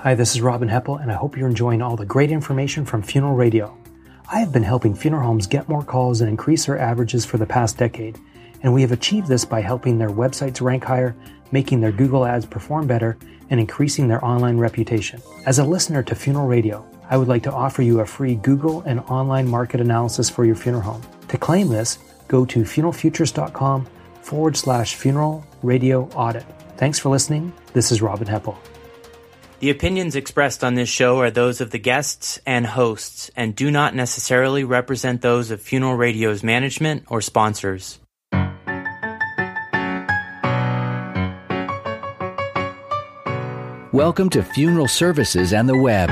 Hi, this is Robin Heppel, and I hope you're enjoying all the great information from Funeral Radio. I have been helping funeral homes get more calls and increase their averages for the past decade, and we have achieved this by helping their websites rank higher, making their Google ads perform better, and increasing their online reputation. As a listener to Funeral Radio, I would like to offer you a free Google and online market analysis for your funeral home. To claim this, go to funeralfutures.com/funeral radio audit. Thanks for listening. This is Robin Heppel. The opinions expressed on this show are those of the guests and hosts and do not necessarily represent those of Funeral Radio's management or sponsors. Welcome to Funeral Services and the Web,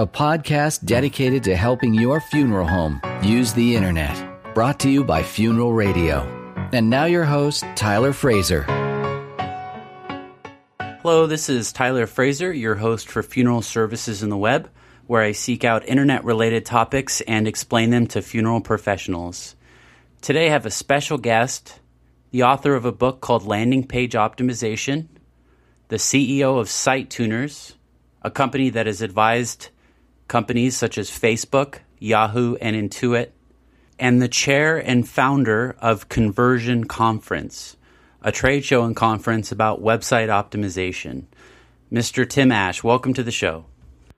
a podcast dedicated to helping your funeral home use the internet. Brought to you by Funeral Radio. And now your host, Tyler Fraser. Hello, this is Tyler Fraser, your host for Funeral Services in the Web, where I seek out internet-related topics and explain them to funeral professionals. Today I have a special guest, the author of a book called Landing Page Optimization, the CEO of SiteTuners, a company that has advised companies such as Facebook, Yahoo, and Intuit, and the chair and founder of Conversion Conference, a trade show and conference about website optimization. Mr. Tim Ash, welcome to the show.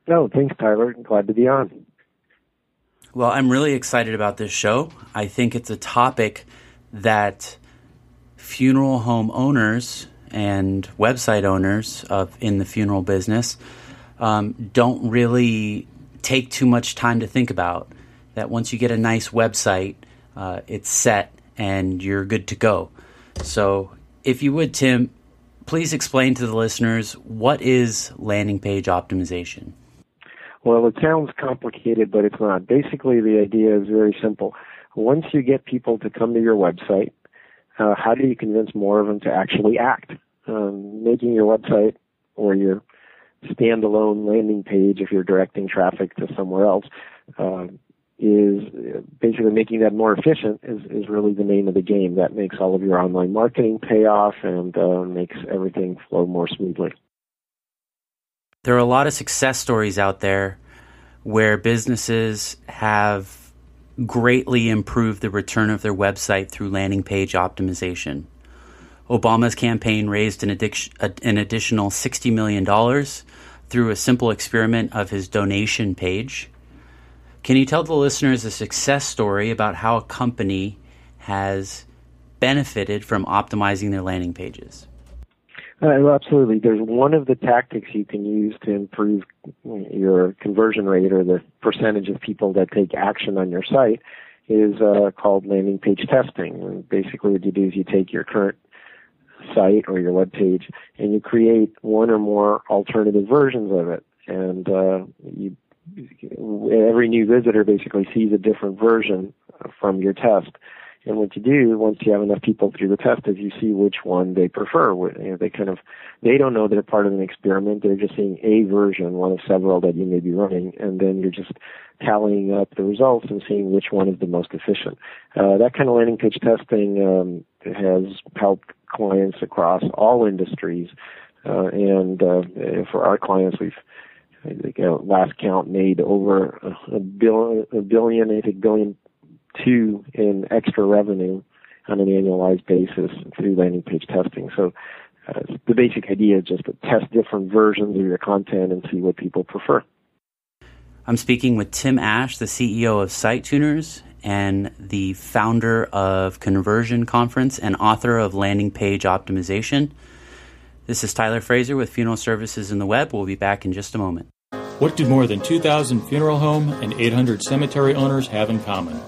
Oh, thanks, Tyler. Glad to be on. Well, I'm really excited about this show. I think it's a topic that funeral home owners and website owners in the funeral business don't really take too much time to think about. That once you get a nice website, it's set and you're good to go. So if you would, Tim, please explain to the listeners, what is landing page optimization? Well, it sounds complicated, but it's not. Basically, the idea is very simple. Once you get people to come to your website, how do you convince more of them to actually act? Making your website or your standalone landing page, if you're directing traffic to somewhere else, is basically making that more efficient is really the name of the game. That makes all of your online marketing pay off and makes everything flow more smoothly. There are a lot of success stories out there where businesses have greatly improved the return of their website through landing page optimization. Obama's campaign raised an additional $60 million through a simple experiment of his donation page. Can you tell the listeners a success story about how a company has benefited from optimizing their landing pages? Absolutely. There's one of the tactics you can use to improve your conversion rate or the percentage of people that take action on your site is called landing page testing. And basically what you do is you take your current site or your web page and you create one or more alternative versions of it. And every new visitor basically sees a different version from your test. And what you do once you have enough people through the test is you see which one they prefer. They don't know they're part of an experiment. They're just seeing a version, one of several that you may be running, and then you're just tallying up the results and seeing which one is the most efficient. That kind of landing page testing has helped clients across all industries. And for our clients, we've I think last count made over $1.2 billion in extra revenue on an annualized basis through landing page testing. So the basic idea is just to test different versions of your content and see what people prefer. I'm speaking with Tim Ash, the CEO of SiteTuners and the founder of Conversion Conference and author of Landing Page Optimization. This is Tyler Fraser with Funeral Services in the Web. We'll be back in just a moment. What do more than 2,000 funeral home and 800 cemetery owners have in common?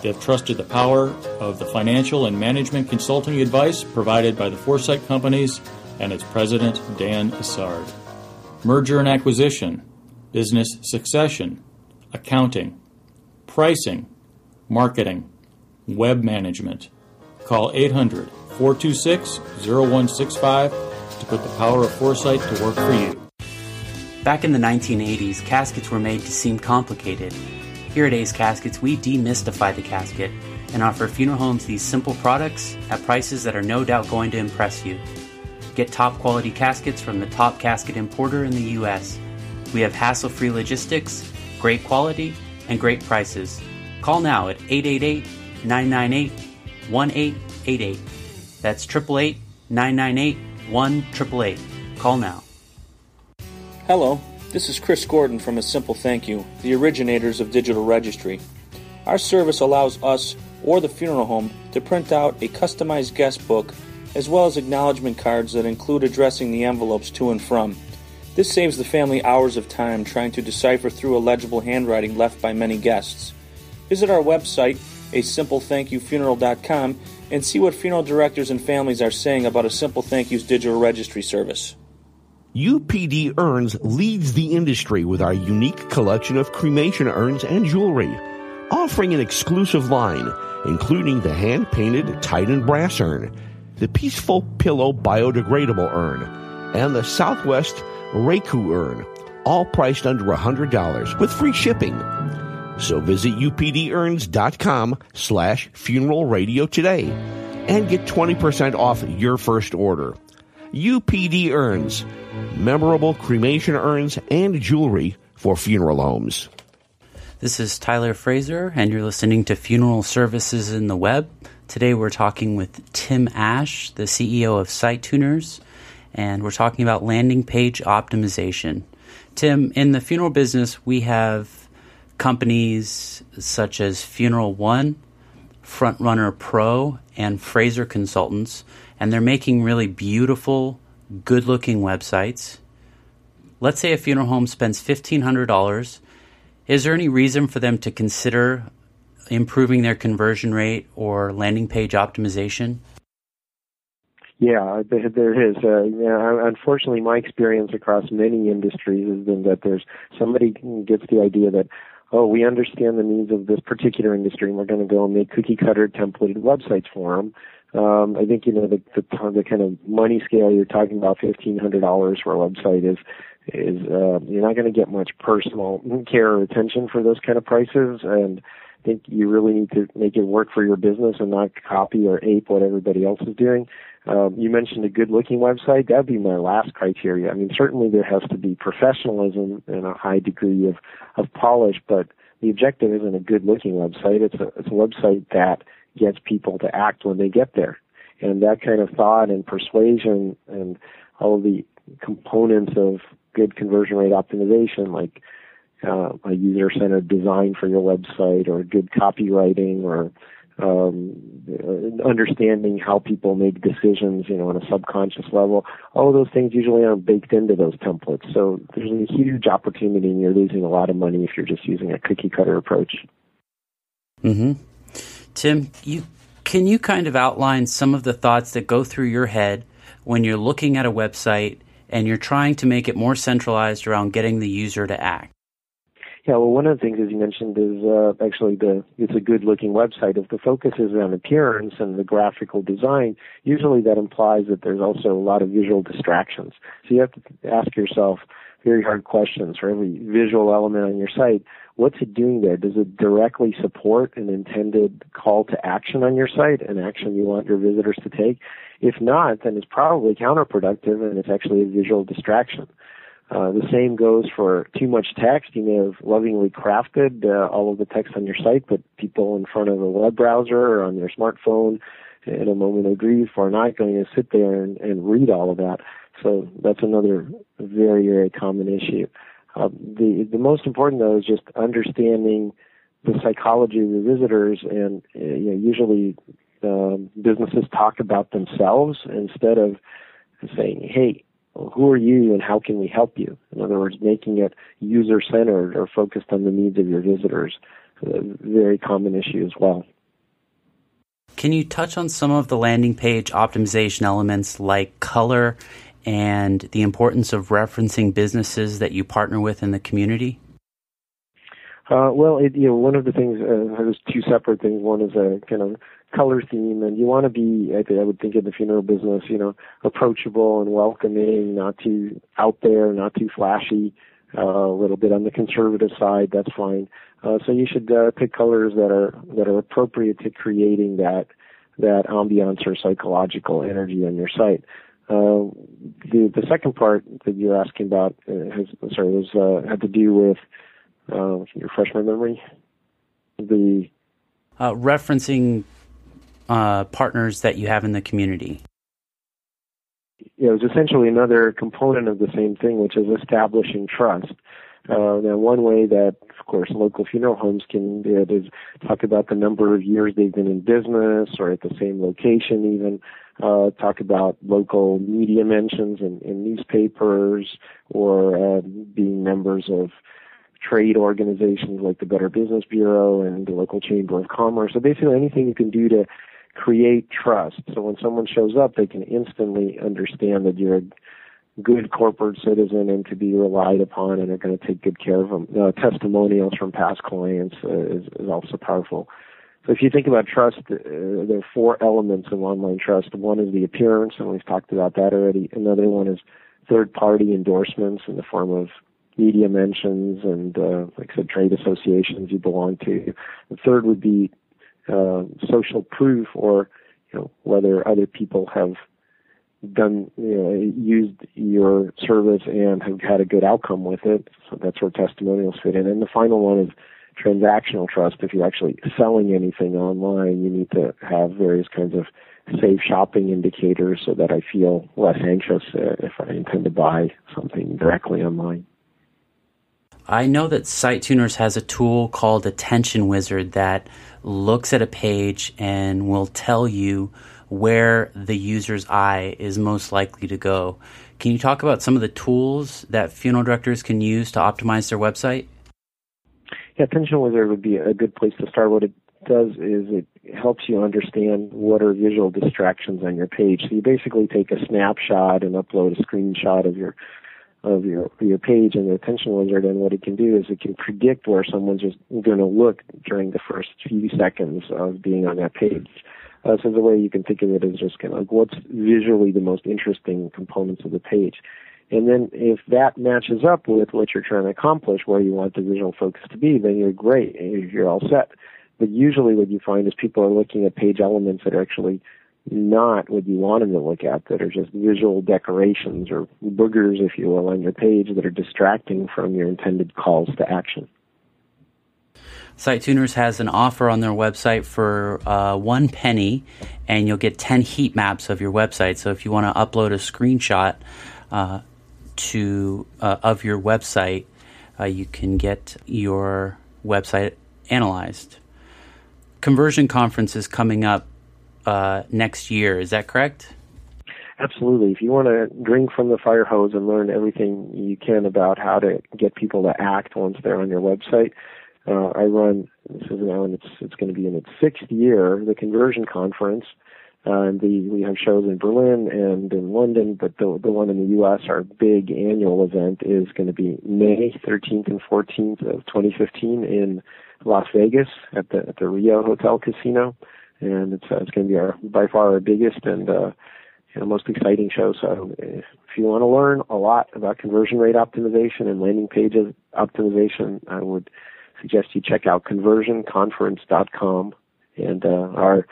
They've trusted the power of the financial and management consulting advice provided by the Foresight Companies and its president, Dan Assard. Merger and acquisition, business succession, accounting, pricing, marketing, web management. Call 800-426-0165 to put the power of foresight to work for you. Back in the 1980s, caskets were made to seem complicated. Here at Ace Caskets, we demystify the casket and offer funeral homes these simple products at prices that are no doubt going to impress you. Get top quality caskets from the top casket importer in the US. We have hassle-free logistics, great quality, and great prices. Call now at 888-998-1888. That's 888-998-1888. Call now. Hello, this is Chris Gordon from A Simple Thank You, the originators of Digital Registry. Our service allows us or the funeral home to print out a customized guest book as well as acknowledgement cards that include addressing the envelopes to and from. This saves the family hours of time trying to decipher through illegible handwriting left by many guests. Visit our website, asimplethankyoufuneral.com, and see what funeral directors and families are saying about A Simple Thank You's digital registry service. UPD Urns leads the industry with our unique collection of cremation urns and jewelry, offering an exclusive line, including the hand-painted Titan brass urn, the Peaceful Pillow biodegradable urn, and the Southwest Reiku urn, all priced under $100 with free shipping. So visit updurns.com/funeral radio today and get 20% off your first order. UPD Urns, memorable cremation urns and jewelry for funeral homes. This is Tyler Fraser, and you're listening to Funeral Services in the Web. Today we're talking with Tim Ash, the CEO of SiteTuners, and we're talking about landing page optimization. Tim, in the funeral business, we have companies such as Funeral One, Frontrunner Pro, and Fraser Consultants, and they're making really beautiful, good-looking websites. Let's say a funeral home spends $1,500. Is there any reason for them to consider improving their conversion rate or landing page optimization? Yeah, there is. Unfortunately, my experience across many industries has been that there's somebody gets the idea that, oh, we understand the needs of this particular industry, and we're going to go and make cookie-cutter templated websites for them. I think, you know, the kind of money scale you're talking about, $1,500 for a website is you're not going to get much personal care or attention for those kind of prices, and I think you really need to make it work for your business and not copy or ape what everybody else is doing. You mentioned a good-looking website. That would be my last criteria. I mean, certainly there has to be professionalism and a high degree of polish, but the objective isn't a good-looking website. It's a website that gets people to act when they get there. And that kind of thought and persuasion and all the components of good conversion rate optimization, like a user-centered design for your website or good copywriting or understanding how people make decisions, you know, on a subconscious level. All of those things usually aren't baked into those templates. So there's a huge opportunity, and you're losing a lot of money if you're just using a cookie-cutter approach. Mm-hmm. Tim, can you kind of outline some of the thoughts that go through your head when you're looking at a website and you're trying to make it more centralized around getting the user to act? Yeah, well, one of the things, as you mentioned, is actually it's a good-looking website. If the focus is on appearance and the graphical design, usually that implies that there's also a lot of visual distractions. So you have to ask yourself very hard questions for every visual element on your site. What's it doing there? Does it directly support an intended call to action on your site, an action you want your visitors to take? If not, then it's probably counterproductive, and it's actually a visual distraction. The same goes for too much text. You may have lovingly crafted all of the text on your site, but people in front of a web browser or on their smartphone in a moment of grief are not going to sit there and read all of that. So that's another very, very common issue. The most important, though, is just understanding the psychology of the visitors. And usually businesses talk about themselves instead of saying, hey, who are you and how can we help you? In other words, making it user-centered or focused on the needs of your visitors. A very common issue as well. Can you touch on some of the landing page optimization elements like color and the importance of referencing businesses that you partner with in the community? One of the things, there's two separate things. One is a kind of color theme, and you want to be, I would think in the funeral business, you know, approachable and welcoming, not too out there, not too flashy, a little bit on the conservative side, that's fine. So you should pick colors that are appropriate to creating that ambiance or psychological energy on your site. The second part that you were asking about had to do with, can you refresh my memory? The referencing partners that you have in the community. It was essentially another component of the same thing, which is establishing trust. Now, one way that, of course, local funeral homes can do it is talk about the number of years they've been in business or at the same location even, talk about local media mentions in newspapers or being members of trade organizations like the Better Business Bureau and the local Chamber of Commerce. So basically anything you can do to create trust. So when someone shows up, they can instantly understand that you're a good corporate citizen and to be relied upon, and are going to take good care of them. Testimonials from past clients is also powerful. So if you think about trust, there are four elements of online trust. One is the appearance, and we've talked about that already. Another one is third-party endorsements in the form of media mentions and, like I said, trade associations you belong to. The third would be social proof, or whether other people have done used your service and have had a good outcome with it. So that's where testimonials fit in. And the final one is transactional trust. If you're actually selling anything online, you need to have various kinds of safe shopping indicators so that I feel less anxious if I intend to buy something directly online. I know that SiteTuners has a tool called Attention Wizard that looks at a page and will tell you where the user's eye is most likely to go. Can you talk about some of the tools that funeral directors can use to optimize their website? Yeah, Attention Wizard would be a good place to start. What it does is it helps you understand what are visual distractions on your page. So you basically take a snapshot and upload a screenshot of your page in the Attention Wizard, and what it can do is it can predict where someone's just going to look during the first few seconds of being on that page. So the way you can think of it is just kind of like what's visually the most interesting components of the page. And then if that matches up with what you're trying to accomplish, where you want the visual focus to be, then you're great. You're all set. But usually what you find is people are looking at page elements that are actually not what you want them to look at, that are just visual decorations or boogers, if you will, on your page that are distracting from your intended calls to action. SiteTuners has an offer on their website for $0.01, and you'll get 10 heat maps of your website. So if you want to upload a screenshot of your website, you can get your website analyzed. Conversion Conference is coming up next year. Is that correct? Absolutely. If you want to drink from the fire hose and learn everything you can about how to get people to act once they're on your website, it's going to be in its sixth year, the Conversion Conference. We have shows in Berlin and in London, but the one in the U.S., our big annual event, is going to be May 13th and 14th of 2015 in Las Vegas at the Rio Hotel Casino. And it's going to be by far our biggest and most exciting show. So if you want to learn a lot about conversion rate optimization and landing page optimization, I would suggest you check out conversionconference.com. And through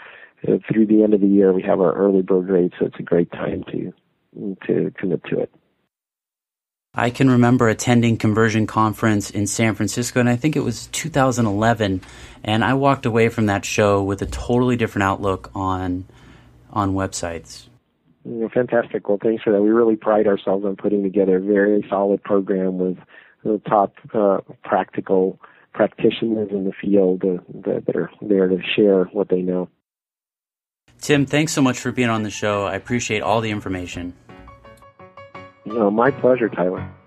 the end of the year, we have our early bird rate, so it's a great time to commit to it. I can remember attending Conversion Conference in San Francisco, and I think it was 2011, and I walked away from that show with a totally different outlook on websites. Fantastic. Well, thanks for that. We really pride ourselves on putting together a very solid program with the top practical practitioners in the field that are there to share what they know. Tim, thanks so much for being on the show. I appreciate all the information. No, my pleasure, Tyler.